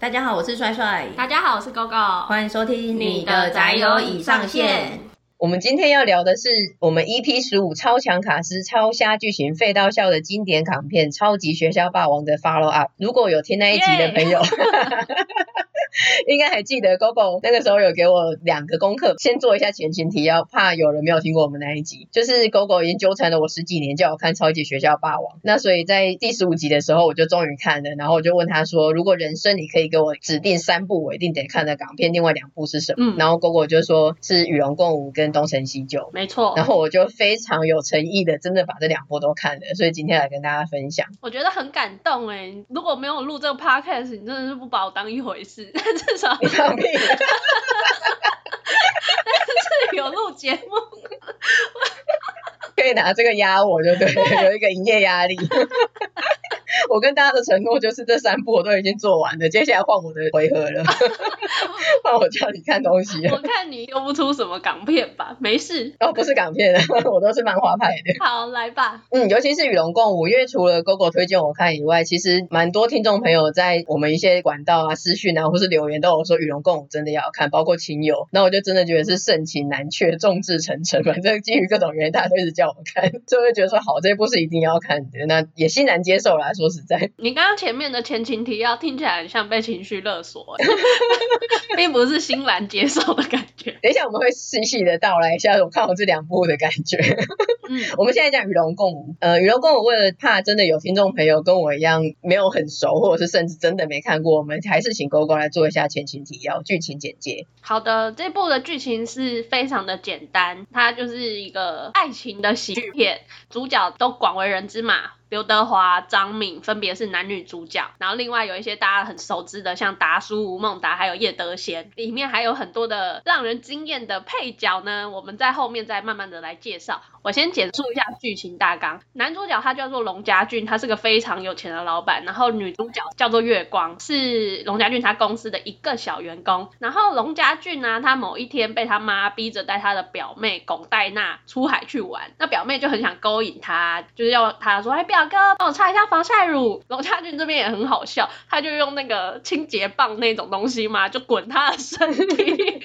大家好，我是帅帅。大家好，我是 GoGo。欢迎收听你的宅友已上线。我们今天要聊的是我们 EP15 超强卡司超瞎剧情废到笑的经典港片《超级学校霸王》的 follow up。如果有听那一集的朋友应该还记得 GoGo 那个时候有给我2个功课，先做一下前情提要，怕有人没有听过我们那一集。就是 GoGo 已经纠缠了我10几年，叫我看《超级学校霸王》，那所以在第15集的时候我就终于看了，然后我就问他说，如果人生你可以给我指定3部我一定得看的港片，另外2部是什么？然后 GoGo 就说是《与龙共舞》跟《东成西就》，没错。然后我就非常有诚意的真的把这2部都看了，所以今天来跟大家分享。我觉得很感动欸，如果没有录这个 podcast 你真的是不把我当一回事，但至少你放屁但是有录节目可以拿这个压我就对了，有一个营业压力我跟大家的承诺就是这3部我都已经做完了，接下来换我的回合了换我叫你看东西了。我看你丢不出什么港片吧，没事哦，不是港片啊，我都是漫画派的。好，来吧。尤其是与龙共舞，因为除了 GoGo 推荐我看以外，其实蛮多听众朋友在我们一些管道啊、私讯啊或是留言都有说与龙共舞真的要看，包括亲友，那我就真的觉得是盛情难却，众志成城，反正基于各种原因大家都一直叫我看，所以我就觉得说好，这部是一定要看的，那也欣然接受啦。说实在，你刚刚前面的前情提要听起来很像被情绪勒索并不是欣然接受的感觉。等一下我们会细细的道来一下我看我这2部的感觉我们现在讲与龙共舞。与龙共舞为了怕真的有听众朋友跟我一样没有很熟，或者是甚至真的没看过，我们还是请 GoGo 来做一下前情提要、剧情简介。好的，这部的剧情是非常的简单，它就是一个爱情的喜剧片，主角都广为人知嘛，刘德华、张敏分别是男女主角，然后另外有一些大家很熟知的，像达叔、吴孟达还有叶德娴，里面还有很多的让人惊艳的配角呢，我们在后面再慢慢的来介绍。我先简述一下剧情大纲。男主角他叫做龙家俊，他是个非常有钱的老板，然后女主角叫做月光，是龙家俊他公司的一个小员工。然后龙家俊呢，他某一天被他妈逼着带他的表妹龚黛娜出海去玩，那表妹就很想勾引他，就是要他说，哎，表哥帮我擦一下防晒乳。龙家俊这边也很好笑，他就用那个清洁棒那种东西嘛，就滚他的身体这边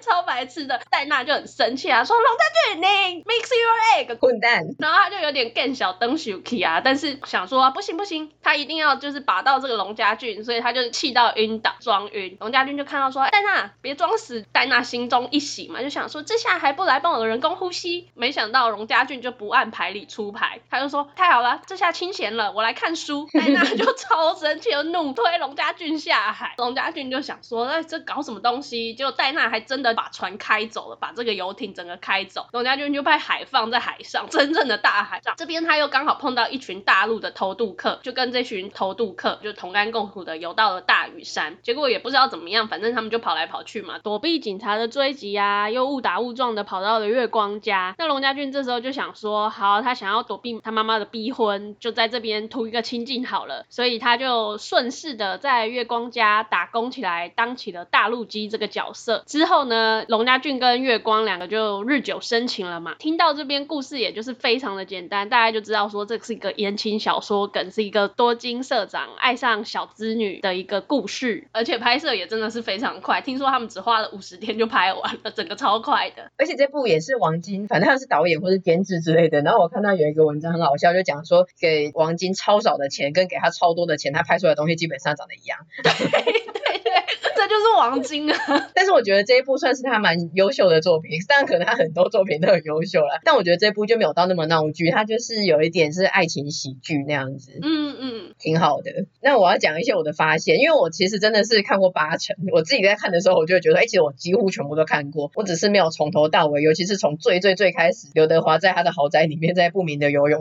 超白痴的，戴娜就很生气啊，说龙家俊你 mix your egg 滚蛋。然后他就有点更小灯手气啊，但是想说，不行不行，他一定要就是把到这个龙家俊，所以他就气到晕倒，装晕。龙家俊就看到说，戴娜别装死，戴娜心中一喜嘛，就想说这下还不来帮我的人工呼吸。没想到龙家俊就不按牌理出牌，他就说太好了，这下清闲了，我来看书。戴娜就超生气，就怒推龙家俊下海。龙家俊就想说，这搞什么东西？结果戴娜还真的把船开走了，把这个游艇整个开走。龙家俊就被海放在海上，真正的大海上。这边他又刚好碰到一群大陆的偷渡客，就跟这群偷渡客就同甘共苦的游到了大屿山。结果也不知道怎么样，反正他们就跑来跑去嘛，躲避警察的追击啊，又误打误撞的跑到了月光家。那龙家俊这时候就想说，好，他想要躲避他妈妈的逼婚，就在这边图一个清净好了，所以他就顺势的在月光家打工起来，当起了大陆鸡这个角色。之后呢，龙家俊跟月光2个就日久生情了嘛。听到这边故事也就是非常的简单，大家就知道说这是一个言情小说梗，是一个多金社长爱上小资女的一个故事，而且拍摄也真的是非常快，听说他们只花了50天就拍完了，整个超快的。而且这部也是王晶，反正他是导演或是编制之类的。然后我看到有一个文章很好笑，就讲说给王晶超少的钱跟给他超多的钱，他拍出来的东西基本上长得一样这就是王晶啊但是我觉得这一部算是他蛮优秀的作品，当然可能他很多作品都很优秀啦，但我觉得这部就没有到那么闹剧，他就是有一点是爱情喜剧那样子。挺好的。那我要讲一些我的发现，因为我其实真的是看过8成，我自己在看的时候我就觉得其实我几乎全部都看过，我只是没有从头到尾，尤其是从最开始刘德华在他的豪宅里面在不明的游泳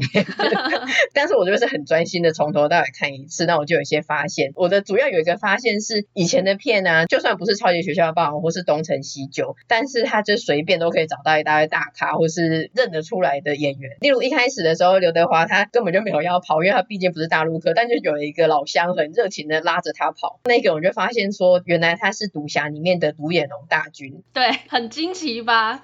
但是我就是很专心的从头到尾看一次，那我就有一些发现。我的主要有一个发现是，以前的片啊，就算不是超级学校霸王或是东成西喜酒，但是他就随便都可以找到一大堆大咖或是认得出来的演员。例如一开始的时候刘德华他根本就没有要跑，因为他毕竟不是大陆客，但就有一个老乡很热情的拉着他跑，那个我就发现说原来他是毒侠里面的独眼龙大军。对，很惊奇吧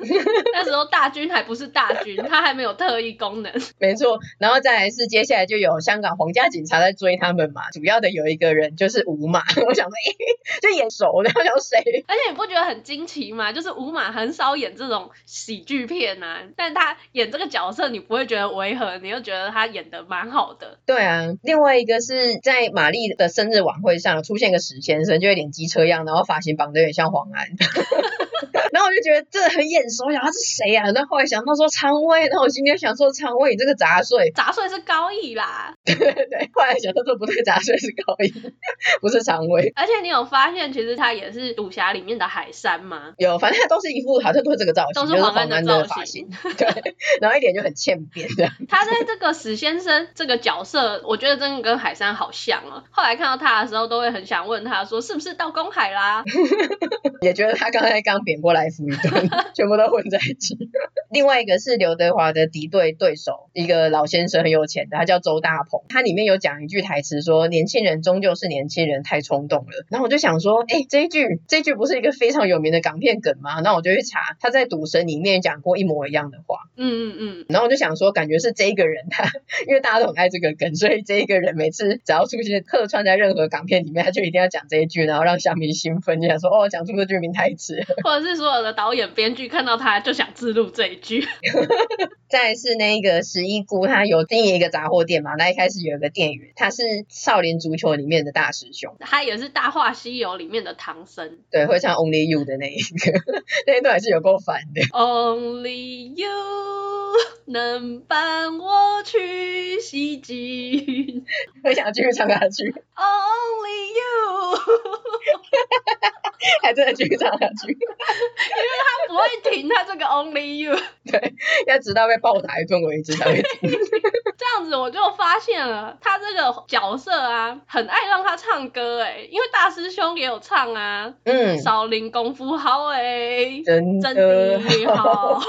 那时候大军还不是大军，他还没有特异功能。没错，然后再来是接下来就有香港皇家警察在追他们嘛，主要的有一个人就是吴马我想说就眼熟，然后叫谁？而且你不觉得很惊奇吗？就是吴马很少演这种喜剧片啊，但他演这个角色你不会觉得违和，你又觉得他演得蛮好的。对啊，另外一个是在玛丽的生日晚会上出现一个史先生，就有点机车样，然后发型绑得有点像黄安然后我就觉得这很眼熟，想他是谁啊？然后后来想到说昌位，然后我今天想说昌位你这个杂碎，杂碎是高义啦对对对，后来想到这不对，杂碎是高义不是昌位。而且你有发现其实他也是赌侠里面的海山吗？有，反正他都是一副好像都是这个造型，都是黄安的造型对，然后一点就很欠扁他在这个史先生这个角色我觉得真的跟海山好像哦，后来看到他的时候都会很想问他说是不是到公海啦也觉得他刚才刚扁过来服一顿全部都混在一起另外一个是刘德华的敌对手一个老先生，很有钱的，他叫周大鹏，他里面有讲一句台词说年轻人终究是年轻人，太冲动了。然后我就想说这一句不是一个非常有名的港片梗吗？那我就去查他在赌神里面讲过一模一样的话。然后我就想说感觉是这一个人他因为大家都很爱这个梗，所以这一个人每次只要出现客串在任何港片里面他就一定要讲这一句，然后让乡民兴奋，就想说哦讲出这句名台词，或者是所有的导演编剧看到他就想置入这一句再来是那个十一姑，他有经营一个杂货店嘛，那一开始有一个店员他是少林足球里面的大师兄，他也是大话西游里面的唐僧，对，会唱 Only You 的那一个那一段也是有够烦的 Only You 能伴我去西京会想继续唱下去 Only You 还真的继续唱下去因为他不会停他这个 Only You 对，要直到被暴打一顿为止才会停这样子我就发现了他这个角色啊很爱让他唱歌耶，因为大师兄也有唱啊，少林功夫好耶，真的好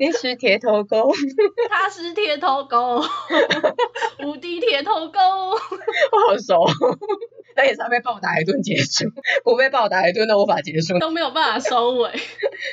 你是铁头功他是铁头功无敌铁头功我好熟但也是要被暴打一顿结束，不被暴打一顿都无法结束，都没有办法收尾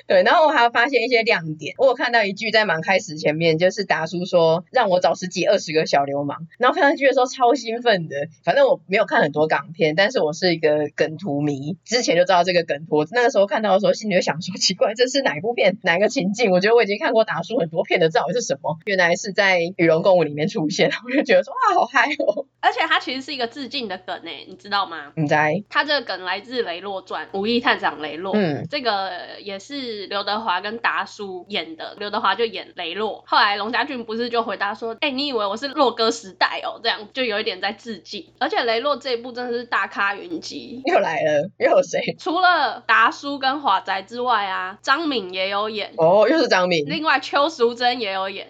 对，然后我还发现一些亮点，我有看到一句在蛮开始前面就是达叔说让我找10-20个小流氓，然后看到一句的时候超兴奋的，反正我没有看很多港片，但是我是一个梗图迷，之前就知道这个梗图，那个时候看到的时候心里就想说奇怪这是哪部片哪个情境，我觉得我已经看过达叔很多片的，到底是什么？原来是在与龙共舞里面出现，我就觉得说哇好嗨哦，而且它其实是一个致敬的梗耶，你知道吗？你猜他这个梗来自雷洛传，武义探长雷洛，这个也是刘德华跟达叔演的，刘德华就演雷洛，后来龙家俊不是就回答说你以为我是洛哥时代哦，这样就有一点在致敬。而且雷洛这一部真的是大咖云集，又来了，又有谁？除了达叔跟华仔之外啊，张敏也有演哦，又是张敏，另外邱淑贞也有演，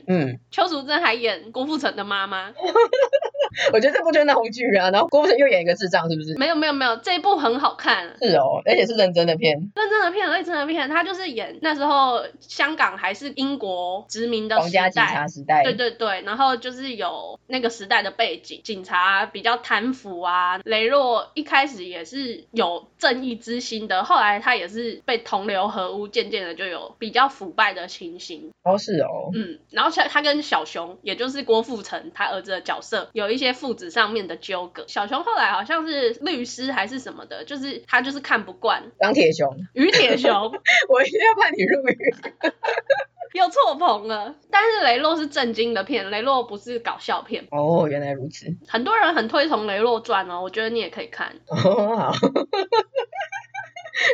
邱淑贞还演郭富城的妈妈我觉得这部就是闹剧啊，然后郭富城又演一个智障是不是？没有，这一部很好看，是哦，而且是认真的片，他就是演那时候香港还是英国殖民的时代，皇家警察时代，对对对，然后就是有那个时代的背景，警察比较贪腐啊，雷洛一开始也是有正义之心的，后来他也是被同流合污，渐渐的就有比较腐败的情形，哦是哦，然后他跟小熊也就是郭富城他儿子的角色有一些父子上面的纠葛，小熊后来好像是律师还是什么的，就是他就是看不惯钢铁熊于铁熊我一定要判你入狱又错棚了。但是雷洛是正经的片，雷洛不是搞笑片哦，原来如此，很多人很推崇雷洛传哦，我觉得你也可以看哦好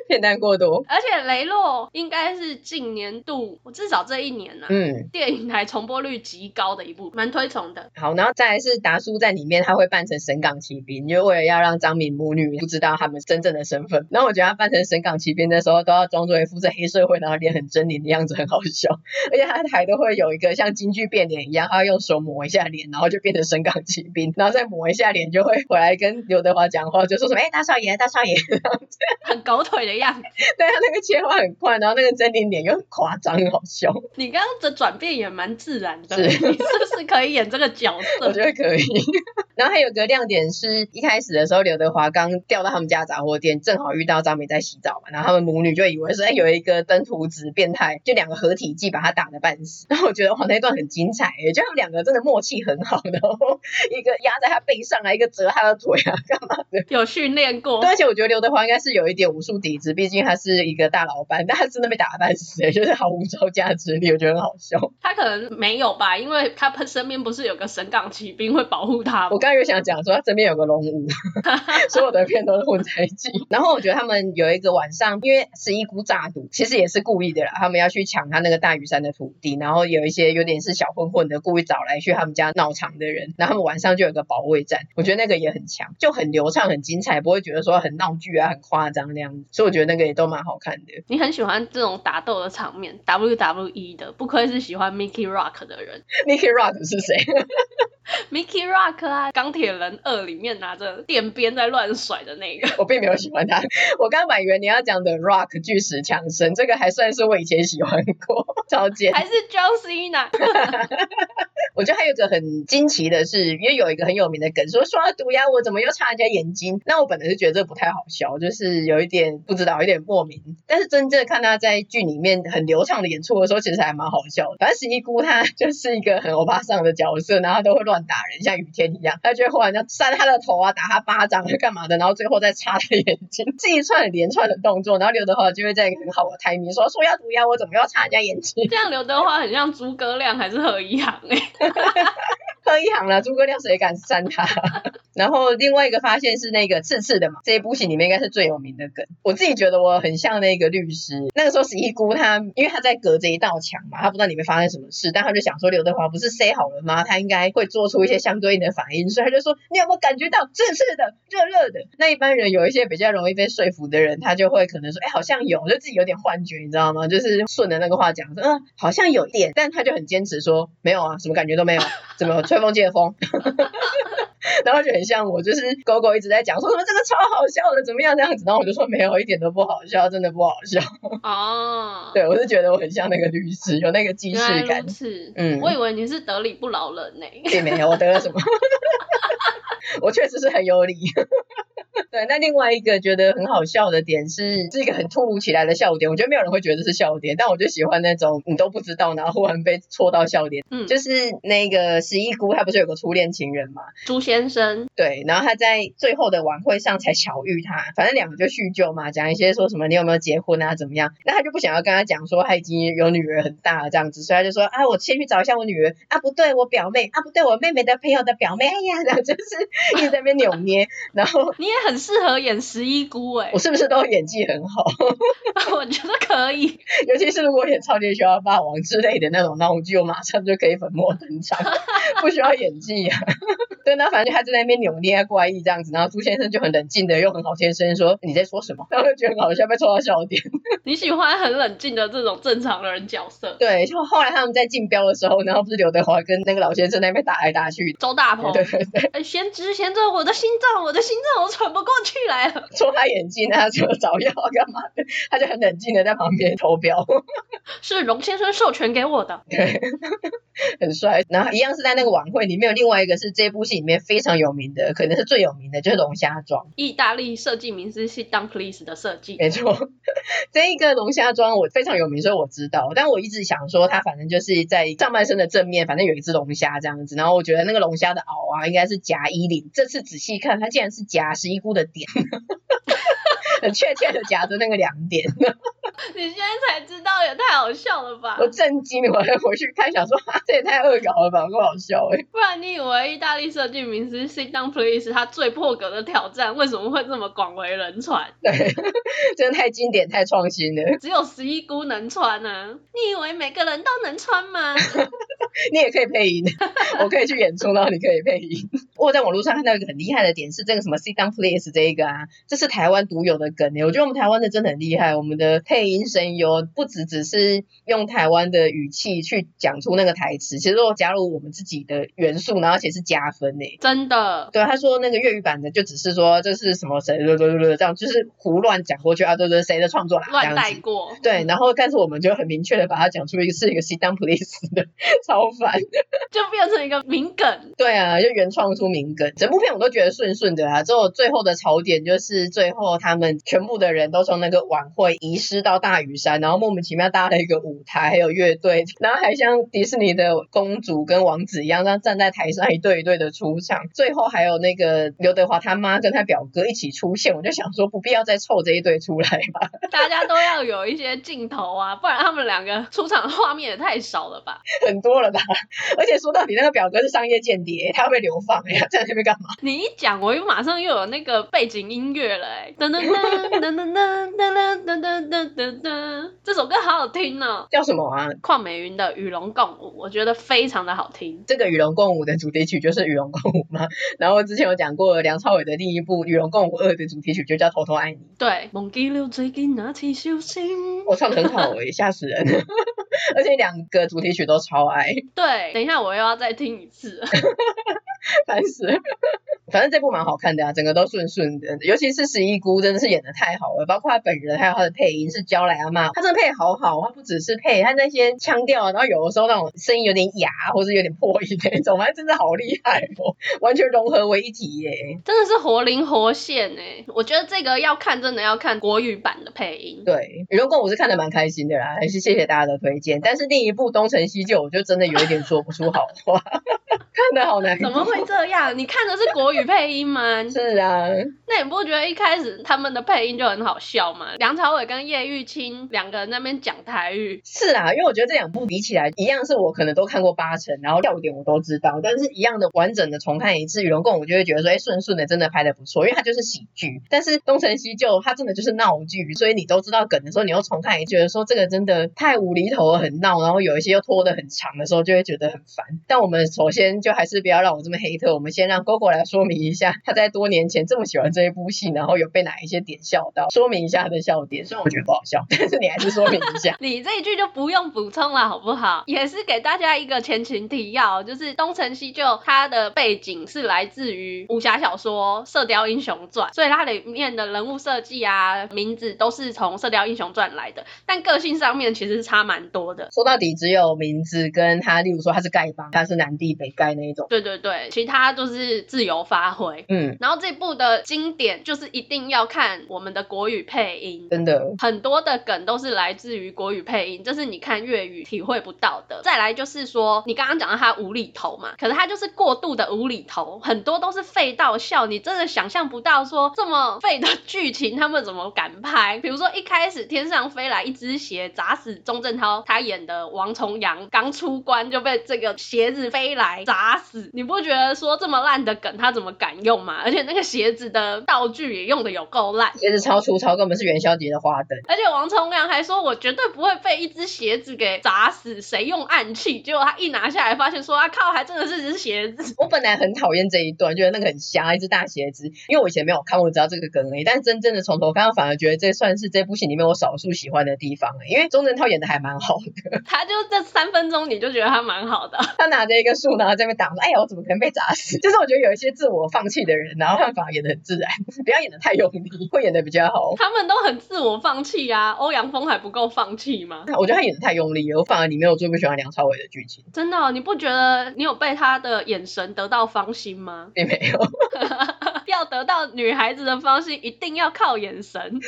片单过多，而且雷洛应该是近年度，我至少这一年啊，电影台重播率极高的一部，蛮推崇的。好，然后再来是达叔在里面他会扮成神港骑兵，因为为了要让张敏母女不知道他们真正的身份，然后我觉得他扮成神港骑兵的时候都要装作一副是黑社会然后脸很狰狞的样子，很好笑，而且他还都会有一个像京剧变脸一样，他用手抹一下脸然后就变成神港骑兵，然后再抹一下脸就会回来跟刘德华讲话，就说什么大少爷大少爷这样子，很狗腿的的样子。对啊，那个切换很快，然后那个增点又很夸张，好笑。你刚刚的转变也蛮自然的，你是不是可以演这个角色？我觉得可以。然后还有个亮点是，一开始的时候刘德华刚调到他们家杂货店，正好遇到张敏在洗澡嘛，然后他们母女就以为说，哎，有一个登徒子变态，就两个合体技把他打得半死。然后我觉得哇，那一段很精彩，就他们两个真的默契很好，然后一个压在他背上啊，一个折他的腿啊，干嘛的？有训练过。而且我觉得刘德华应该是有一点武术底子，毕竟他是一个大老板，但他真的被打得半死，就是毫无招架之力，我觉得很好笑。他可能没有吧，因为他身边不是有个神港骑兵会保护他吗？我刚刚有想讲说他身边有个龙武，所有的片都是混在一起。然后我觉得他们有一个晚上，因为十一姑诈赌，其实也是故意的啦，他们要去抢他那个大屿山的土地，然后有一些有点是小混混的故意找来去他们家闹场的人，然后他们晚上就有个保卫战，我觉得那个也很强，就很流畅很精彩，不会觉得说很闹剧啊很夸张那样子，所以我觉得那个也都蛮好看的。你很喜欢这种打斗的场面 WWE 的，不愧是喜欢 Mickey Rock 的人。Mickey Rock 是谁？Mickey Rock 啊，钢铁人2里面拿着电鞭在乱甩的那个。我并没有喜欢他，我刚刚以为你要讲的 Rock 巨石强森，这个还算是我以前喜欢过，超贱。还是 John Cena。我觉得还有一个很惊奇的是，因为有一个很有名的梗说刷毒呀，我怎么又插人家眼睛？那我本来是觉得这不太好笑，就是有一点不知道，有点莫名。但是真正看他在剧里面很流畅的演出的时候，其实还蛮好笑的。反正十一姑她就是一个很欧巴桑的角色，然后都会乱打人，像雨天一样，他就会忽然要扇他的头啊，打他巴掌干嘛的，然后最后再插他眼睛，这一串连串的动作，然后刘德华就会在一个很好的 timing 说要毒呀，我怎么要插人家眼睛？这样刘德华很像诸葛亮还是贺一航哎、欸，贺一航啦，诸葛亮谁敢扇他？然后另外一个发现是那个刺刺的嘛，这一部戏里面应该是最有名的梗。我自己觉得我很像那个律师，那个时候十一姑她因为她在隔着一道墙嘛，她不知道里面发生什么事，但她就想说刘德华不是 say 好了吗，她应该会做出一些相对应的反应，所以她就说你有没有感觉到刺刺的热热的？那一般人有一些比较容易被说服的人，他就会可能说哎，好像有，就自己有点幻觉你知道吗，就是顺着那个话讲说嗯，好像有点，但他就很坚持说没有啊，什么感觉都没有，怎么吹风借风。然后就很像我，就是GoGo一直在讲说什么这个超好笑的怎么样这样子，然后我就说没有，一点都不好笑，真的不好笑哦。对，我是觉得我很像那个律师，有那个既视感。嗯，我以为你是得理不饶人呢、欸。也没有，我得了什么？我确实是很有理。对，那另外一个觉得很好笑的点是一个很突如其来的笑点，我觉得没有人会觉得是笑点，但我就喜欢那种你都不知道然后忽然被戳到笑点。嗯，就是那个十一姑她不是有个初恋情人嘛，朱先生。对，然后她在最后的晚会上才巧遇他，反正两个就叙旧嘛，讲一些说什么你有没有结婚啊怎么样，那她就不想要跟他讲说她已经有女儿很大了这样子，所以她就说啊我先去找一下我女儿啊，不对我表妹啊，不对我妹妹的朋友的表妹呀，然后就是一直在那边扭捏。然后你也很适合演十一姑哎、欸，我是不是都演技很好？我觉得可以，尤其是如果演超级学校霸王之类的那种闹剧，我马上就可以粉墨登场，不需要演技啊。对，那反正他就在那边扭捏怪异这样子，然后朱先生就很冷静的用很好听的声音说你在说什么，然后就觉得很好笑，被戳到笑点。你喜欢很冷静的这种正常的人角色。对，就后来他们在竞标的时候，然后不是刘德华跟那个老先生在那边打来打去，周大鹏。对对对，哎，先知我的心脏，我的心脏，我喘不过去来了。戳他眼睛啊，说找药干嘛的，他就很冷静的在旁边投标。是荣先生授权给我的。对，很帅。然后一样是在那个晚会里面，有另外一个是这部戏里面非常有名的，可能是最有名的，就是龙虾庄。意大利设计名师是 Dunklis 的设计。没错，这一个龙虾庄我非常有名，所以我知道，但我一直想说它反正就是在上半身的正面反正有一只龙虾这样子，然后我觉得那个龙虾的螯啊应该是夹衣领，这次仔细看它竟然是夹十一姑的点。很确切的夹着那个两点。你现在才知道也太好笑了吧。我震惊，我还回去看想说这也太恶搞了吧，够好笑耶。不然你以为意大利设计名师 Sit Down Please 他最破格的挑战为什么会这么广为人传？对，真的太经典太创新了，只有十一姑能穿啊。你以为每个人都能穿吗？你也可以配音。我可以去演出然后你可以配音。我在网络上看到一个很厉害的点是这个什么 Sit Down Please 这一个啊，这是台湾独有的梗耶。我觉得我们台湾的真的很厉害，我们的配配音声优不只是用台湾的语气去讲出那个台词，其实我加入我们自己的元素，然后而且是加分耶，真的。对，他说那个粤语版的就只是说这是什么谁这样，就是胡乱讲过去啊，对对谁的创作啦，乱带过。对，然后但是我们就很明确的把它讲出是一个 sit down please 的，超烦，就变成一个名梗。对啊，就原创出名梗。整部片我都觉得顺顺的啊，之后最后的槽点就是最后他们全部的人都从那个晚会遗失到大屿山，然后莫名其妙搭了一个舞台，还有乐队，然后还像迪士尼的公主跟王子一样，这样站在台上一对一对的出场。最后还有那个刘德华他妈跟他表哥一起出现，我就想说不必要再凑这一对出来吧，大家都要有一些镜头啊，不然他们两个出场的画面也太少了吧，很多了吧。而且说到底那个表哥是商业间谍，他会被流放，在那边干嘛？你一讲我马上又有那个背景音乐了，噔噔噔噔噔噔噔噔噔噔噔，这首歌好好听哦，叫什么啊？邝美云的《与龙共舞》，我觉得非常的好听。这个《与龙共舞》的主题曲就是《与龙共舞》嘛，然后之前有讲过梁朝伟的另一部《与龙共舞2》的主题曲就叫《偷偷爱你》。对，忘记了最近那次小心，我唱得很好耶，吓死人。而且两个主题曲都超爱。对，等一下我又要再听一次。烦死了。反正这部蛮好看的啊，整个都顺顺的，尤其是十一姑真的是演得太好了，包括他本人还有他的配音是娇来阿嬤，他真的配好好，他不只是配，他那些腔调啊，然后有的时候那种声音有点哑或是有点破音那种，他真的好厉害哦，完全融合为一体耶，真的是活灵活现耶。我觉得这个要看真的要看国语版的配音。对，与龙共舞我是看得蛮开心的啦，还是谢谢大家的推荐。但是另一部东成西就我就真的有一点说不出好话。看得好难过，怎么会这样？你看的是国语配音吗？是啊。那你不觉得一开始他们的配音就很好笑吗？梁朝伟跟叶玉卿两个人在那边讲台语。是啊，因为我觉得这两部比起来，一样是我可能都看过80%，然后笑点我都知道，但是一样的完整的重看一次《与龙共舞》，我就会觉得说，哎，顺顺的真的拍得不错，因为它就是喜剧。但是《东成西就》它真的就是闹剧，所以你都知道梗的时候，你又重看一次，觉得说这个真的太无厘头了，很闹，然后有一些又拖得很长的时候，就会觉得很烦。但我们首先就还是不要让我这么黑特，我们先让 GoGo 来说明一下他在多年前这么喜欢这一部戏，然后有被哪一些点笑到，说明一下他的笑点。虽然我觉得不好笑，但是你还是说明一下。你这一句就不用补充了好不好？也是给大家一个前情提要，就是东成西就他的背景是来自于武侠小说射雕英雄传，所以他里面的人物设计啊名字都是从射雕英雄传来的，但个性上面其实差蛮多的。说到底只有名字跟他，例如说他是丐帮，他是南帝北丐那一种。对对对，其他就是自由发挥。嗯，然后这部的经典就是一定要看我们的国语配音，真的很多的梗都是来自于国语配音，这是你看粤语体会不到的。再来就是说你刚刚讲到他无厘头嘛，可是他就是过度的无厘头，很多都是废到笑，你真的想象不到说这么废的剧情他们怎么敢拍。比如说一开始天上飞来一只鞋砸死钟镇涛，他演的王重阳刚出关就被这个鞋子飞来砸死，你不觉得说这么烂的梗他怎么敢用吗？而且那个鞋子的道具也用的有够烂，鞋子超粗糙，根本是元宵节的花灯。而且王重阳还说我绝对不会被一只鞋子给砸死，谁用暗器？结果他一拿下来发现说啊靠，还真的是只鞋子。我本来很讨厌这一段，觉得那个很瞎，一只大鞋子，因为我以前没有看我知道这个梗而已，但真正的从头看到反而觉得这算是这部戏里面我少数喜欢的地方，因为钟镇涛演的还蛮好的。他就这3分钟你就觉得他蛮好的，他拿着一个树然后在那边打说哎呀我怎么可能被砸死，就是我觉得有一些自我放弃的人，然后他反而演得很自然，不要演得太用力，会演得比较好。他们都很自我放弃啊，欧阳锋还不够放弃吗？我觉得他演得太用力了，我反而里面我最不喜欢梁朝伟的剧情。真的哦，你不觉得你有被他的眼神得到芳心吗？也没有。要得到女孩子的方式一定要靠眼神，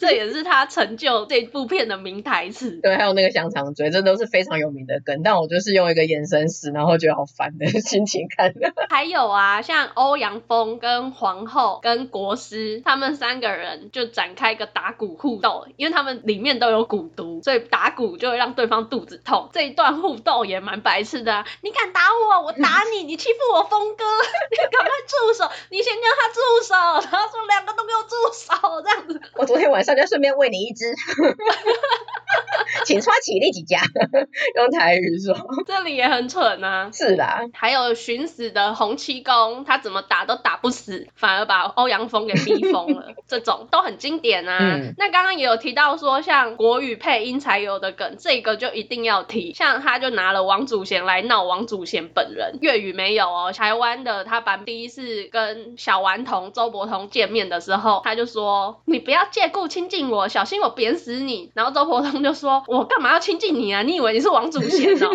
这也是他成就这部片的名台词。对，还有那个香肠嘴，这都是非常有名的梗，但我就是用一个眼神死，然后觉得好烦的心情看的。还有啊，像欧阳锋跟皇后跟国师他们3个人就展开一个打鼓互斗，因为他们里面都有蛊毒，所以打鼓就会让对方肚子痛。这一段互斗也蛮白痴的啊，你敢打我，我打你，你欺负我锋哥，你赶快住手，你先跟他住手，然后说2个都给我住手这样子。我昨天晚上就顺便喂你一只。请刷起立几家用台语说这里也很蠢啊。是啦，还有寻死的洪七公，他怎么打都打不死，反而把欧阳锋给逼疯了这种都很经典啊、那刚刚也有提到说像国语配音才有的梗，这个就一定要提，像他就拿了王祖贤来闹王祖贤本人，粤语没有哦，台湾的他版第一次跟小顽童周伯通见面的时候，他就说你不要借故亲近我，小心我扁死你，然后周伯通就说我干嘛要亲近你啊，你以为你是王祖贤哦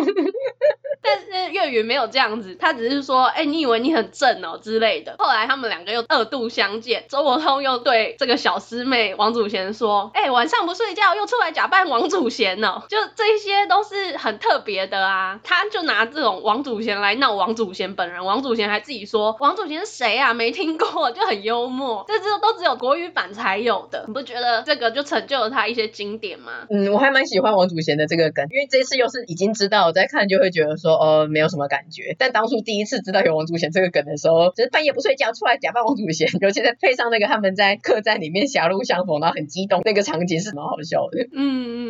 但是粤语没有这样子，他只是说哎、你以为你很正哦之类的。后来他们两个又二度相见，周伯通又对这个小师妹王祖贤说哎、晚上不睡觉又出来假扮王祖贤哦，就这些都是很特别的啊。他就拿这种王祖贤来闹王祖贤本人，王祖贤还自己说王祖贤是谁啊没听过，就很幽默，这都只有国语版才有的。你不觉得这个就成就了他一些经典吗？我还蛮喜欢王祖贤的这个梗，因为这次又是已经知道，我再看就会觉得说没有什么感觉，但当初第一次知道有王祖贤这个梗的时候，就是半夜不睡觉出来假扮王祖贤，尤其是配上那个他们在客栈里面狭路相逢然后很激动那个场景是蛮好笑的。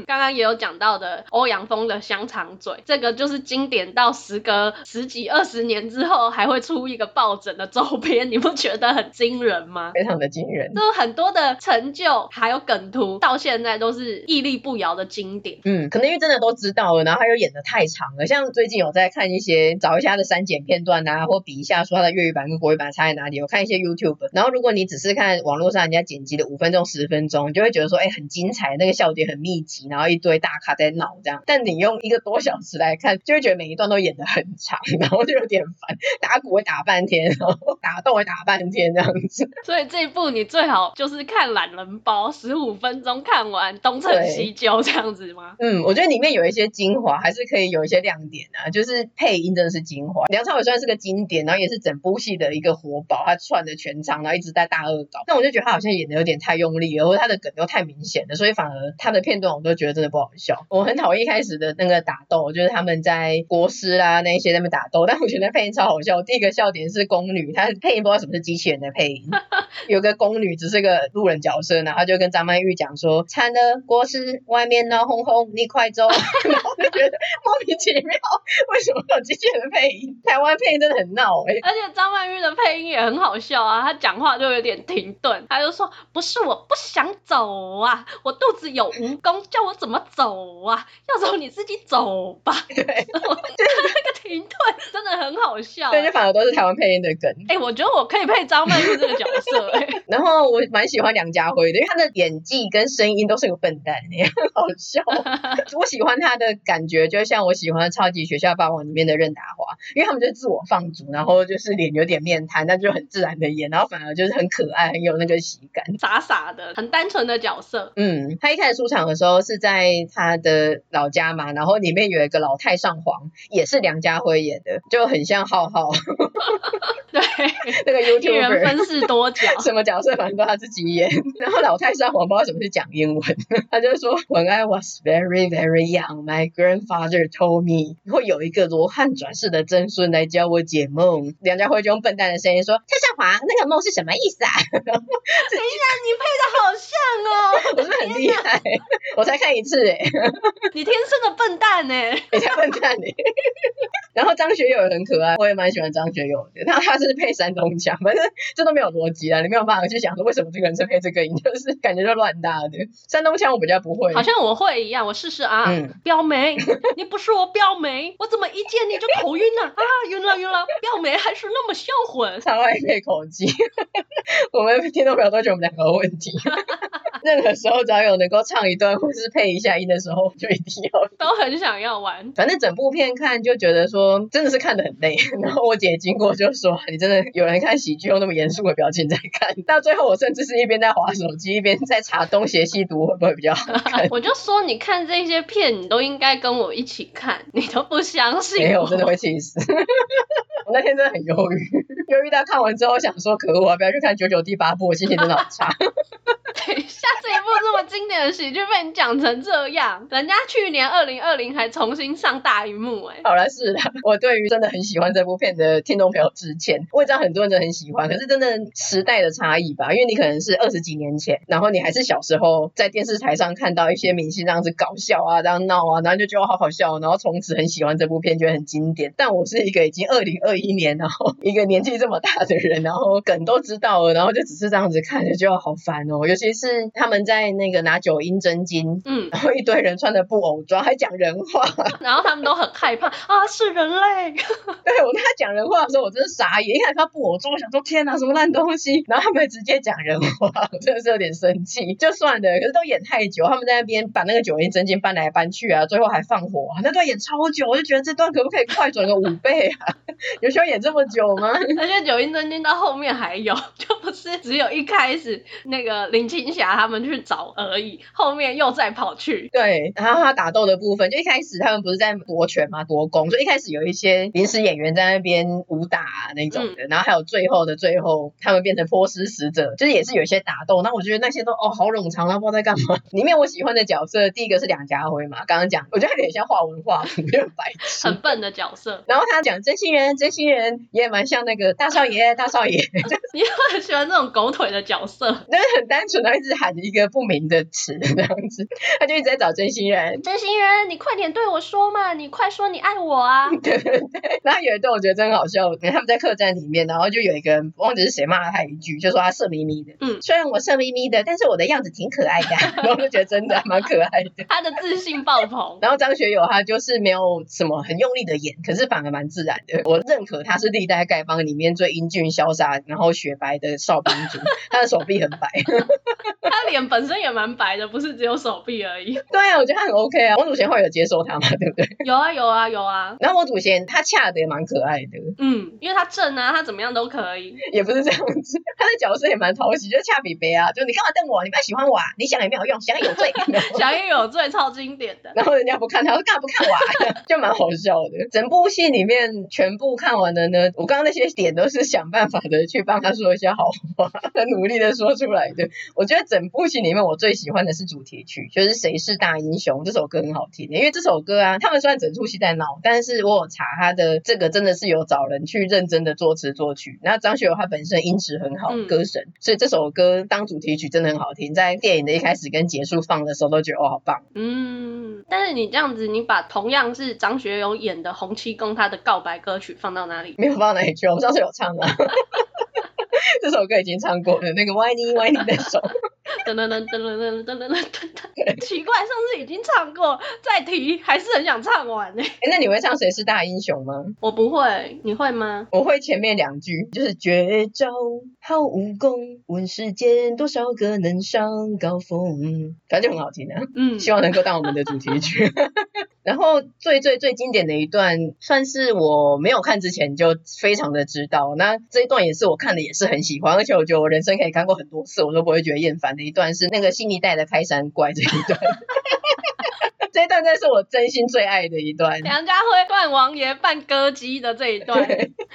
刚刚也有讲到的欧阳锋的香肠嘴，这个就是经典到时隔十几20年之后还会出一个抱枕的周边，你不觉得很惊人吗？非常的惊人，就很多的成就还有梗图到现在都是屹立不摇的经典。可能因为真的都知道了，然后他又演得太长了，像最近有在看一些找一下的删减片段啊，或比一下说他的粤语版跟国语版差在哪里，我看一些 YouTube， 然后如果你只是看网络上人家剪辑的5分钟10分钟，你就会觉得说很精彩，那个笑点很密集，然后一堆大咖在闹这样，但你用1个多小时来看就会觉得每一段都演得很长，然后就有点烦，打鼓会打半天，然后打斗会打半天这样子。所以这一部你最好就是看懒人包15分钟看完东成西就这样子吗？我觉得里面有一些精华还是可以有一些亮点啊，就是配音真的是精华，梁朝伟算是个经典，然后也是整部戏的一个活宝，他串的全场然后一直在大恶搞，但我就觉得他好像演的有点太用力了，或者他的梗都太明显了，所以反而他的片段我都觉得真的不好笑。我很讨厌一开始的那个打斗，就是他们在国师啦那些在那边打斗，但我觉得配音超好笑。第一个笑点是宫女，她配音不知道什么是机器人的配音有个宫女只是个路人角色，然后就跟张曼玉讲说惨了国师外面闹哄哄你快走然后就觉得莫名其妙为什么有机器人的配音，台湾配音真的很闹欸。而且张曼玉的配音也很好笑啊，她讲话就有点停顿，她就说不是我不想走啊，我肚子有蜈蚣叫我怎么走啊，要走你自己走吧对那个停顿真的很好笑对，就反而都是台湾配音的梗。我觉得我可以配张曼玉这个角色然后我蛮喜欢梁家辉的，因为他的演技跟声音都是个笨蛋很好笑我喜欢他的感觉就像我喜欢超级学校霸王里面的任达华，因为他们就自我放逐，然后就是脸有点面瘫，但就很自然的演，然后反而就是很可爱，很有那个喜感，傻傻的很单纯的角色。他一开始出场的时候是在他的老家嘛，然后里面有一个老太上皇也是梁家辉演的，就很像浩浩对那个 YouTuber 一人分饰多角什么角色反正都他自己演然后老太上皇不知道什么是讲英文他就说 When I was very very young my grandfather told me 会有一个罗汉转世的曾孙来教我解梦，梁家辉就用笨蛋的声音说太上皇那个梦是什么意思啊等一下你配的好像哦我是很厉害我才看一次你天生的笨蛋你才笨蛋然后张学友也很可爱，我也蛮喜欢张学友的，他是配山东腔，反正这都没有逻辑啦，你没有办法去想说为什么这个人是配这个音，就是感觉就乱搭的。山东腔我比较不会，好像我会一样，我试试啊。彪梅你不说彪梅我怎么一见你就头晕啊晕了彪梅还是那么销魂，超爱配口技我们听众朋友都觉得我们两个有问题任何时候只要有能够唱一段或是配一下音的时候就一定要都很想要玩。反正整部片看就觉得说真的是看得很累，然后我姐经过就说你真的有人看喜剧用那么严肃的表情在看，到最后我甚至是一边在滑手机一边在查东邪西毒会不会比较好看我就说你看这些片你都应该跟我一起看，你都不相信我，没有我真的会气死我那天真的很忧郁，忧郁到看完之后想说可恶啊不要去看九九第8部，我心情真的好差等一下这一部这么经典的喜剧被你讲成这样，人家去年2020还重新上大荧幕哎、欸。好啦，是啦，我对于真的很喜欢这部片的听众朋友致歉，我也知道很多人真的很喜欢，可是真的时代的差异吧，因为你可能是20几年前，然后你还是小时候在电视台上看到一些明星这样子搞笑啊，这样闹啊，然后就觉得好好笑，然后从此很喜欢这部片，觉得很经典。但我是一个已经2021年然后一个年纪这么大的人，然后梗都知道了，然后就只是这样子看着就好烦哦。尤其是他们在那个拿九阴真经，然后一堆人穿着布偶装还讲人话，然后他们都很害怕啊，是人类。对，我跟他讲人话的时候我真的傻眼，一看他布偶装我想说天哪什么烂东西，然后他们直接讲人话，我真的是有点生气。就算了，可是都演太久，他们在那边把那个九阴真经搬来搬去啊，最后还放火啊，那段演超久，我就觉得这段可不可以快转个5倍啊？有需要演这么久吗？而且九阴真经到后面还有，就不是只有一开始那个林青霞他们去找而已，后面又再跑去。对，然后他打斗的部分，就一开始他们不是在夺权嘛，夺攻，所以一开始有一些临时演员在那边武打、啊、那种的、然后还有最后他们变成波斯使者，就是也是有一些打斗，那我觉得那些都哦好冗长，他不知道在干嘛。里面我喜欢的角色第一个是梁家辉嘛，刚刚讲，我觉得他有点像画文化有点白痴，很笨的角色。然后他讲真心人也蛮像那个大少爷。你很喜欢这种狗腿的角色，就是很单纯的一直喊一个不明的词这样子，他就一直在找真心人你快点对我说嘛，你快说你爱我啊。对对对，然后有一段我觉得真好笑，他们在客栈里面，然后就有一个人忘记是谁骂了他一句，就说他色眯眯的，虽然我色眯眯的但是我的样子挺可爱的、啊、然后就觉得真的蛮可爱的，他的自信爆棚。然后张学友他就是没有什么很用力的演，可是反而蛮自然的，我认可他是历代丐帮里面最英俊潇洒然后雪白的少帮主。他的手臂很白。他脸本身也蛮白的，不是只有手臂而已。对啊，我觉得他很 OK 啊。王祖贤会有接受他嘛，对不对？有啊。然后王祖贤他恰得也蛮可爱的，因为他正啊，他怎么样都可以，也不是这样子，他的角色也蛮讨喜，就恰比北啊，就你干嘛瞪我，你不要喜欢我啊，你想也没有用，想也有罪。想也有罪超经典的。然后人家不看他，我干嘛不看我啊？就蛮好笑的。整部戏里面全部看完的呢，我刚刚那些点都是想办法的去帮他说一些好话，很努力的说出来的。我觉得整部戏里面我最喜欢的是主题曲，就是谁是大英雄，这首歌很好听，因为这首歌啊，他们虽然整出戏在闹，但是我有查他的这个真的是有找人去认真的作词作曲，然后张学友他本身音质很好，歌神，所以这首歌当主题曲真的很好听，在电影的一开始跟结束放的时候都觉得哦好棒。但是你这样子，你把同样是张学友演的洪七公他的告白歌曲放到哪里？没有放到哪里去，我们上次有唱啊。这首歌已经唱过了，那个歪你歪你那首。奇怪，上次已经唱过，再提还是很想唱完呢。那你会唱《谁是大英雄》吗？我不会，你会吗？我会前面2句，就是绝招好武功，问世间多少个能上高峰，反正就很好听啊。希望能够当我们的主题曲。然后最经典的一段，算是我没有看之前就非常的知道，那这一段也是我看的也是很喜欢，而且我觉得我人生可以看过很多次，我都不会觉得厌烦的一段是那个新一代的开山怪这一段。这一段真的是我真心最爱的一段，梁家辉扮王爷扮歌姬的这一段。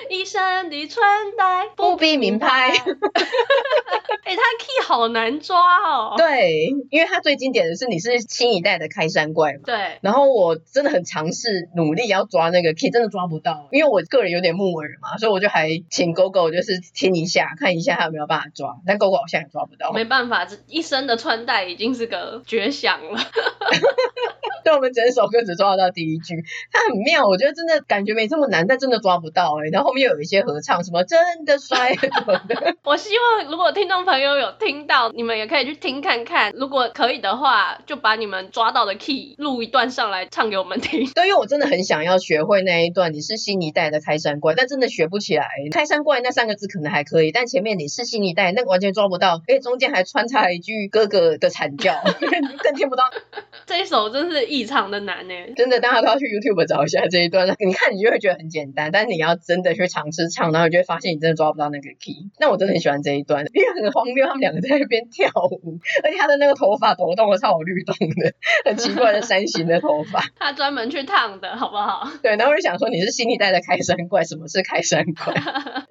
一身的穿戴不必名牌。欸，他 key 好难抓哦。对，因为他最经典的是你是新一代的开山怪嘛。对。然后我真的很尝试努力要抓那个 key， 真的抓不到，因为我个人有点木耳嘛，所以我就还请 GoGo 就是听一下看一下他有没有办法抓，但 GoGo 好像也抓不到。没办法，一身的穿戴已经是个绝响了。对，我们整首歌只抓到第1句，它很妙，我觉得真的感觉没这么难，但真的抓不到欸。然后后面又有一些合唱，什么真的帅什么的。我希望如果听众朋友有听到，你们也可以去听看看，如果可以的话，就把你们抓到的 key 录一段上来唱给我们听。对，因为我真的很想要学会那一段，你是新一代的开山怪，但真的学不起来。开山怪那3个字可能还可以，但前面你是新一代那个完全抓不到，而且中间还穿插一句哥哥的惨叫，更听不到。这一首真是异常的难耶，真的大家都要去 YouTube 找一下这一段，你看你就会觉得很简单，但是你要真的去尝试唱，然后你就会发现你真的抓不到那个 key。 那我真的很喜欢这一段，因为很荒谬，他们两个在那边跳舞，而且他的那个头发头动的超有律动的，很奇怪的山形的头发他专门去烫的好不好。对，然后我就想说你是新一代的开山怪，什么是开山怪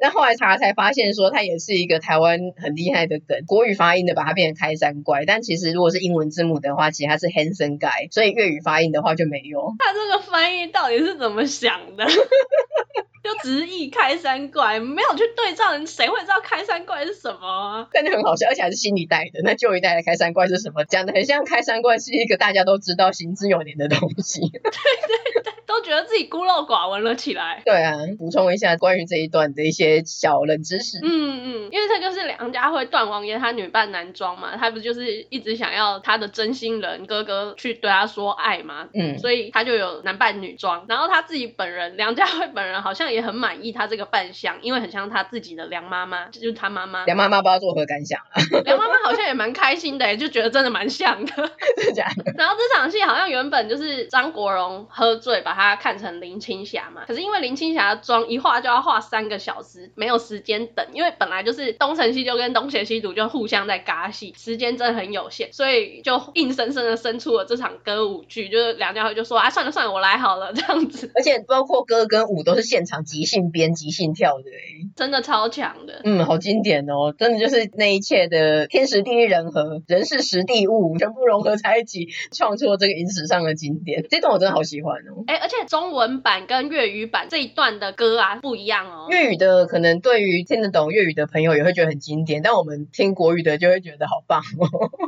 那后来查才发现说他也是一个台湾很厉害的梗，国语发音的把它变成开山怪，但其实如果是英文字母的话其实它是 Hanson Guy， 所以粤语发音的话就没有。他这个翻译到底是怎么想的就直译开山怪，没有去对照，谁会知道开山怪是什么啊？但就很好笑，而且还是新一代的，那旧一代的开山怪是什么？讲的很像开山怪是一个大家都知道行之有年的东西对对对，都觉得自己孤陋寡闻了起来。对啊，补充一下关于这一段的一些小冷知识。嗯嗯，因为这就是梁家辉段王爷他女扮男装嘛，他不就是一直想要他的真心人哥哥去对他说爱嘛，嗯，所以他就有男扮女装，然后他自己本人梁家辉本人好像也很满意他这个扮相，因为很像他自己的梁妈妈，就是他妈妈。梁妈妈不知道作何感想啊梁妈妈好像也蛮开心的耶，就觉得真的蛮像的真的假的？然后这场戏好像原本就是张国荣喝醉把他看成林青霞嘛，可是因为林青霞的妆一画就要画3个小时，没有时间等，因为本来就是东成西就跟东邪西毒就互相在尬戏，时间真的很有限，所以就硬生生的生出了这场歌舞剧，就是梁家辉就说啊算了算了我来好了这样子，而且包括歌跟舞都是现场即兴编即兴跳的耶，真的超强的。嗯，好经典哦，真的就是那一切的天时地利人和，人事时地物全部融合在一起，创作这个影史上的经典。这段我真的好喜欢哦。哎、欸，而且中文版跟粤语版这一段的歌啊不一样哦。粤语的可能对于听得懂粤语的朋友也会觉得很经典，但我们听国语的就会觉得好棒哦，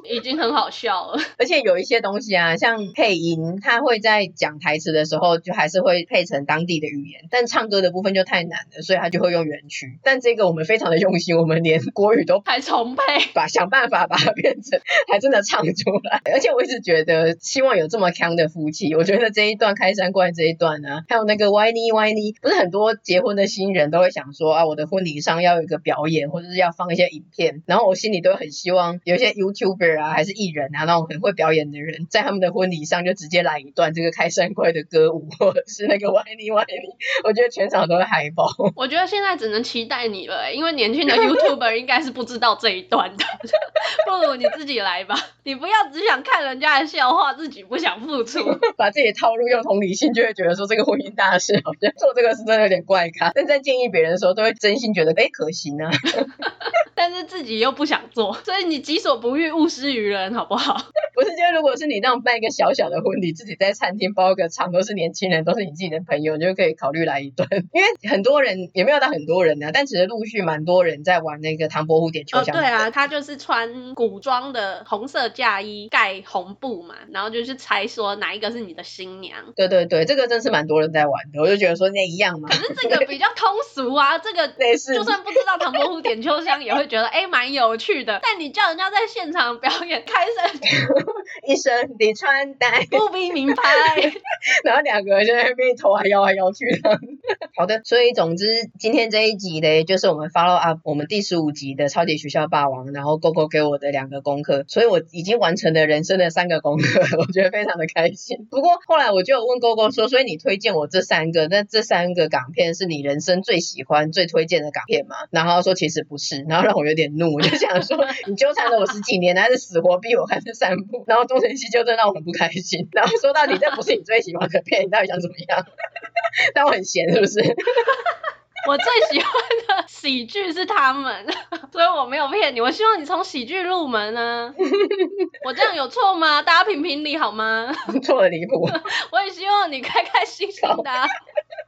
已经很好笑了。而且有一些东西啊，像配音，他会在讲台词的时候就还是会配成当地的语言，但唱歌的部分就太难了，所以他就会用原曲。但这个我们非常的用心，我们连国语都还重配，想办法把它变成还真的唱出来。而且我一直觉得希望有这么强的夫妻，我觉得这一段开山怪这一段啊，还有那个歪妮歪妮，不是很多结婚的新人都会想说啊，我的婚礼上要有一个表演，或者是要放一些影片，然后我心里都很希望有一些 YouTuber 啊还是艺人啊那种很会表演的人，在他们的婚礼上就直接来一段这个开山怪的歌舞，或者是那个歪妮歪妮，我觉得全场都会嗨爆。我觉得现在只能期待你了、欸、因为年轻的 YouTuber 应该是不知道这一段的不如你自己来吧，你不要只想看人家的笑话，自己不想付出把自己套路用同理心，就会觉得说这个婚姻大事好像做这个是真的有点怪咖，但在建议别人的时候都会真心觉得哎、欸、可行啊但是自己又不想做，所以你己所不欲勿施于人好不好不是，就如果是你那种办一个小小的婚礼，自己在餐厅包个场，都是年轻人，都是你自己的朋友，你就可以考虑来一段因为很多人也没有到很多人啊，但其实陆续蛮多人在玩那个唐伯虎点秋香、哦、对啊，他就是穿古装的红色嫁衣盖红布嘛，然后就是猜说哪一个是你的新娘。对对对，这个真是蛮多人在玩的，我就觉得说那一样嘛，可是这个比较通俗啊这个就算不知道唐伯虎点秋香也会觉得哎蛮有趣的，但你叫人家在现场表演开身一身的穿戴不必名牌然后两个人就在那边头还摇来摇去的好的，所以总之今天这一集呢，就是我们 follow up 我们第15集的超级学校霸王，然后 GoGo 给我的2个功课，所以我已经完成了人生的3个功课，我觉得非常的开心。不过后来我就有问 GoGo 说，所以你推荐我这3个，那这3个港片是你人生最喜欢最推荐的港片吗？然后说其实不是，然后让我有点怒，我就想说你纠缠了我10几年还是死活逼我看这3部，然后东成西就真让我很不开心，然后说到底这不是你最喜欢的片，你到底想怎么样但我很闲是不是我最喜欢的喜剧是他们所以我没有骗你，我希望你从喜剧入门啊我这样有错吗？大家评评理好吗？错的离谱我也希望你开开心心的、啊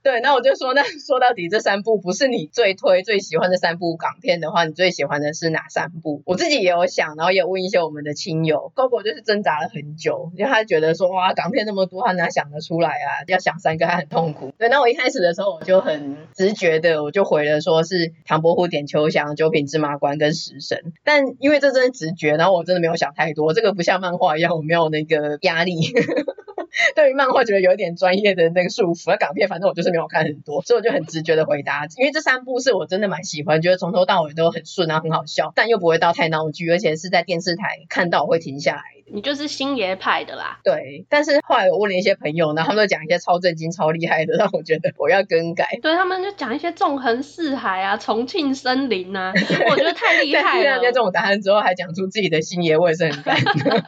对，那我就说，那说到底这3部不是你最推最喜欢的3部港片的话，你最喜欢的是哪3部？我自己也有想，然后也问一些我们的亲友，GoGo就是挣扎了很久，因为他觉得说哇港片那么多他哪想得出来啊，要想3个他很痛苦。对，那我一开始的时候我就很直觉的我就回了说是唐伯虎点秋香、九品芝麻官跟食神，但因为这真的直觉，然后我真的没有想太多，这个不像漫画一样我没有那个压力对于漫画觉得有一点专业的那个束缚，那港片反正我就是没有看很多，所以我就很直觉的回答，因为这三部是我真的蛮喜欢，觉得从头到尾都很顺啊，很好笑，但又不会到太闹剧，而且是在电视台看到我会停下来的。你就是星爷派的啦。对，但是后来我问了一些朋友，然后他们都讲一些超震惊超厉害的，让我觉得我要更改。对，他们就讲一些纵横四海啊，重庆森林啊，我觉得太厉害了。但是这种答案之后还讲出自己的星爷，我也是很赞的。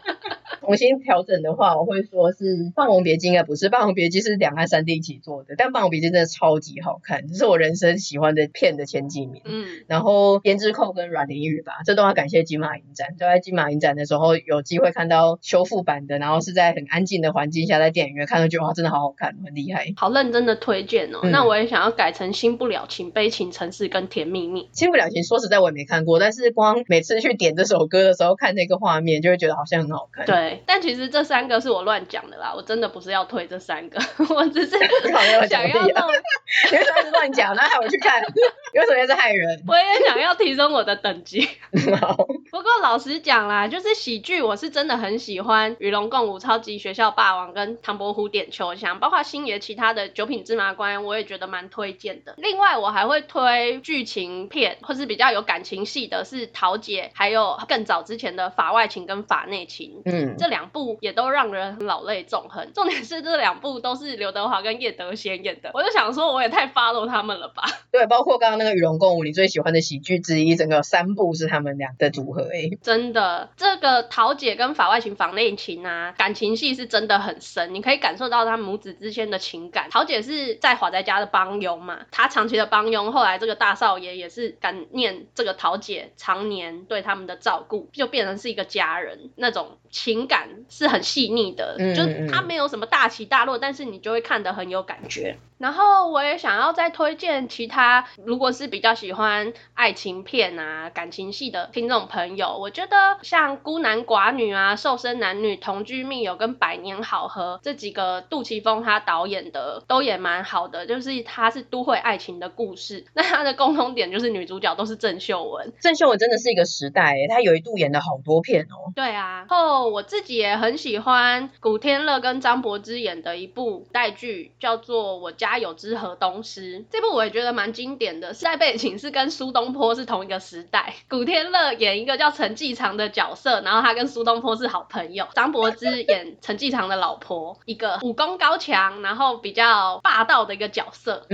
重新调整的话，我会说是霸王别姬，应该不是，霸王别姬是两岸三地一起做的，但霸王别姬真的超级好看，这是我人生喜欢的片的前几名。然后胭脂扣跟阮玲玉吧，这都要感谢金马影展，就在金马影展的时候有机会看到修复版的，然后是在很安静的环境下在电影院看，就觉得哇真的好好看，很厉害，好认真的推荐哦。那我也想要改成新不了情、悲情城市跟甜蜜蜜。新不了情说实在我也没看过，但是光每次去点这首歌的时候看那个画面就会觉得好像很好看。对，但其实这三个是我乱讲的啦，我真的不是要推这三个，我只是想要弄你为什么是乱讲，然后害我去看，你为什么也是害人？我也想要提升我的等级。不过老实讲啦，就是喜剧我是真的很喜欢与龙共舞、超级学校霸王跟唐伯虎点秋香，包括星爷其他的九品芝麻官我也觉得蛮推荐的。另外我还会推剧情片或是比较有感情戏的，是桃姐还有更早之前的法外情跟法内情。这两部也都让人老泪纵横，重点是这两部都是刘德华跟叶德娴演的，我就想说我也太 follow 他们了吧。对，包括刚刚那个与龙共舞，你最喜欢的喜剧之一，整个三部是他们俩的组合。真的，这个桃姐跟法外情、法内情啊，感情戏是真的很深，你可以感受到他母子之间的情感。桃姐是在华仔家的帮佣嘛，他长期的帮佣，后来这个大少爷也是感念这个桃姐常年对他们的照顾，就变成是一个家人，那种情感是很细腻的，就是它没有什么大起大落，但是你就会看得很有感觉。然后我也想要再推荐其他，如果是比较喜欢爱情片啊、感情戏的听众朋友，我觉得像孤男寡女啊、瘦身男女、同居密友跟百年好合这几个杜琪峰他导演的都也蛮好的，就是他是都会爱情的故事，那他的共同点就是女主角都是郑秀文。郑秀文真的是一个时代耶，他有一度演了好多片哦。对啊，然后我自己也很喜欢古天乐跟张柏芝演的一部代剧叫做我家有只河东狮，这部我也觉得蛮经典的，时代背景是跟苏东坡是同一个时代，古天乐演一个叫陈继常的角色，然后他跟苏东坡是好朋友，张柏芝演陈继常的老婆，一个武功高强然后比较霸道的一个角色。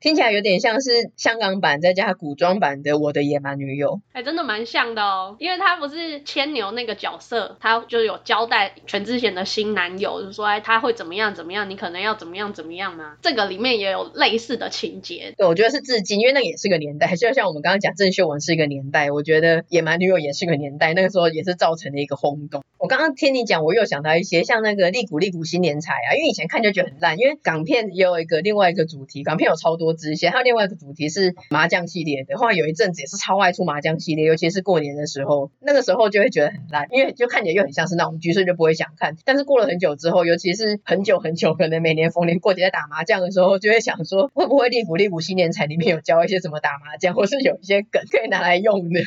听起来有点像是香港版再加古装版的我的野蛮女友，还真的蛮像的哦。因为他不是牵牛那个角色，他就有交代全智贤的新男友，就是说他会怎么样怎么样，你可能要怎么样怎么样嘛，这个里面也有类似的情节。对，我觉得是致敬，因为那个也是个年代，就像我们刚刚讲郑秀文是一个年代，我觉得野蛮女友也是个年代，那个时候也是造成了一个轰动。我刚刚听你讲，我又想到一些像那个利古利古新年财啊，因为以前看就觉得很烂，因为港片也有一个另外一个主题，港片有超多支线，还有另外一个主题是麻将系列的，后来有一阵子也是超爱出麻将系列，尤其是过年的时候，那个时候就会觉得很烂，因为就看起来又很像是那种剧，所以就不会想看。但是过了很久之后，尤其是很久很久，可能每年逢年过节在打麻将的时候，就会想说会不会利古利古新年财里面有教一些什么打麻将，或是有一些梗可以拿来用的。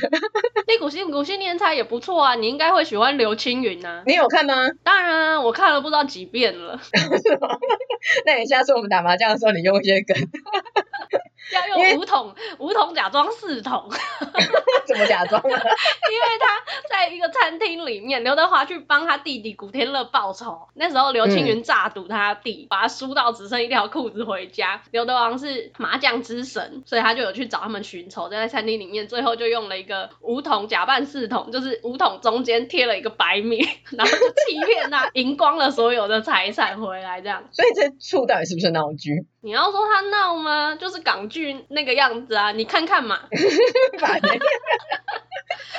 利古利古新年财也不错啊，你应该会喜欢刘青云啊。你有看吗？当然啊，我看了不知道几遍了。是吗？那你下次我们打麻将的时候你用一些梗。要用五桶假装四桶。怎么假装啊？因为他在一个餐厅里面，刘德华去帮他弟弟古天乐报仇，那时候刘青云炸赌他弟，把他输到只剩一条裤子回家，刘德华是麻将之神，所以他就有去找他们寻仇，在餐厅里面最后就用了一个五桶假扮四桶，就是五桶中间贴了一个白米，然后就欺骗他赢光了所有的财产回来这样。所以这处到底是不是闹剧？你要说他闹吗？就是港剧那个样子啊，你看看嘛。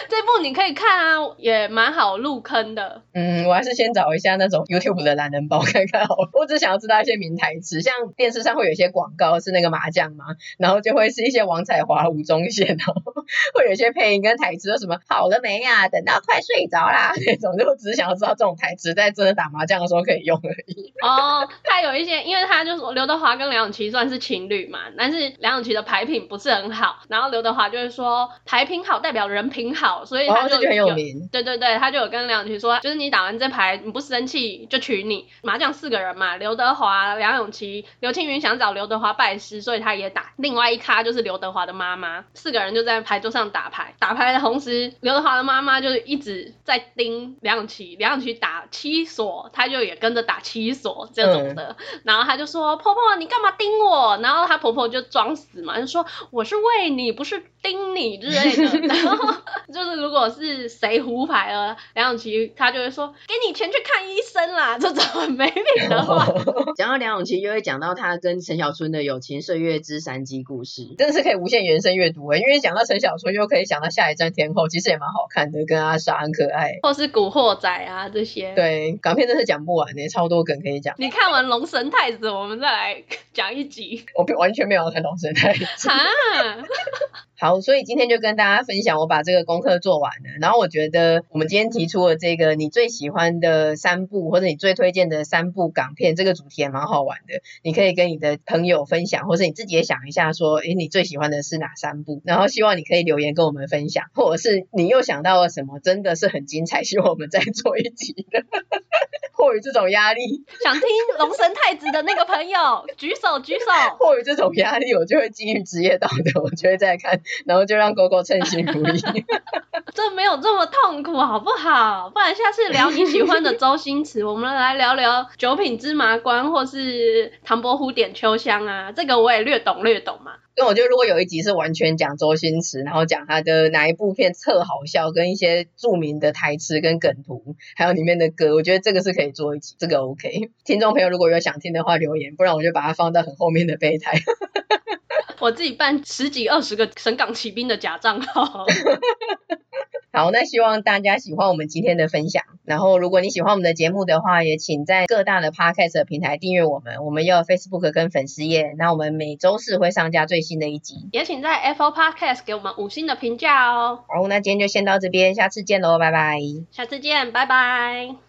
这部你可以看啊，也蛮好入坑的。我还是先找一下那种 YouTube 的懒人包看看好了。我只想要知道一些名台词，像电视上会有一些广告是那个麻将嘛，然后就会是一些王彩华、吴宗宪，然后会有些配音跟台词说什么好了没啊，等到快睡着啦那种，就只想要知道这种台词在真的打麻将的时候可以用而已。哦，他有一些，因为他就说刘德华跟梁咏琪算是情侣嘛，但是梁咏琪的牌品不是很好，然后刘德华就会说牌品好代表人品好，所以他就很有名。对对对，他就有跟梁咏琪说，就是你打完这牌你不生气就娶你。麻将四个人嘛，刘德华、梁咏琪、刘青云想找刘德华拜师，所以他也打。另外一咖就是刘德华的妈妈，四个人就在牌桌上打牌。打牌的同时，刘德华的妈妈就一直在盯梁咏琪，梁咏琪打七所，他就也跟着打七所这种的。然后他就说：“婆婆，你干嘛盯我？”然后他婆婆就装死嘛，就说：“我是为你，不是盯你之类的。”然后就是如果是谁胡牌了，梁咏琪他就会说：“给你钱去看医生啦！”这种很没品的话。讲到梁咏琪，就会讲到他跟陈小春的友情岁月之山鸡故事，真的是可以无限延伸阅读欸。因为讲到陈小春，又可以讲到下一站天后，其实也蛮好看的，跟阿莎很可爱，或是古惑仔啊这些。对，港片真是讲不完欸，超多梗可以讲。你看完《龙神太子》，我们再来讲一集。我完全没有看《龙神太子》啊。好，所以今天就跟大家分享我把这个功课做完了，然后我觉得我们今天提出了这个你最喜欢的三部或者你最推荐的三部港片，这个主题也蛮好玩的，你可以跟你的朋友分享，或者你自己也想一下说你最喜欢的是哪三部，然后希望你可以留言跟我们分享，或者是你又想到了什么真的是很精彩，希望我们再做一集的迫于这种压力，想听龙神太子的那个朋友举手举手。迫于这种压力，我就会基于职业道德，我就会再看，然后就让GoGo称心不已。这没有这么痛苦好不好？不然下次聊你喜欢的周星驰，我们来聊聊九品芝麻官或是唐伯虎点秋香啊，这个我也略懂略懂嘛。那我觉得如果有一集是完全讲周星驰，然后讲他的哪一部片特好笑，跟一些著名的台词跟梗图，还有里面的歌，我觉得这个是可以做一集，这个 OK。 听众朋友如果有想听的话留言，不然我就把它放到很后面的备胎。我自己办10几20个神港骑兵的假账号。好，那希望大家喜欢我们今天的分享，然后如果你喜欢我们的节目的话，也请在各大的 Podcast 的平台订阅我们，我们也有 Facebook 跟粉丝页，那我们每周四会上架最新的一集，也请在 Apple Podcast 给我们5星的评价哦。好，那今天就先到这边，下次见咯，拜拜。下次见，拜拜。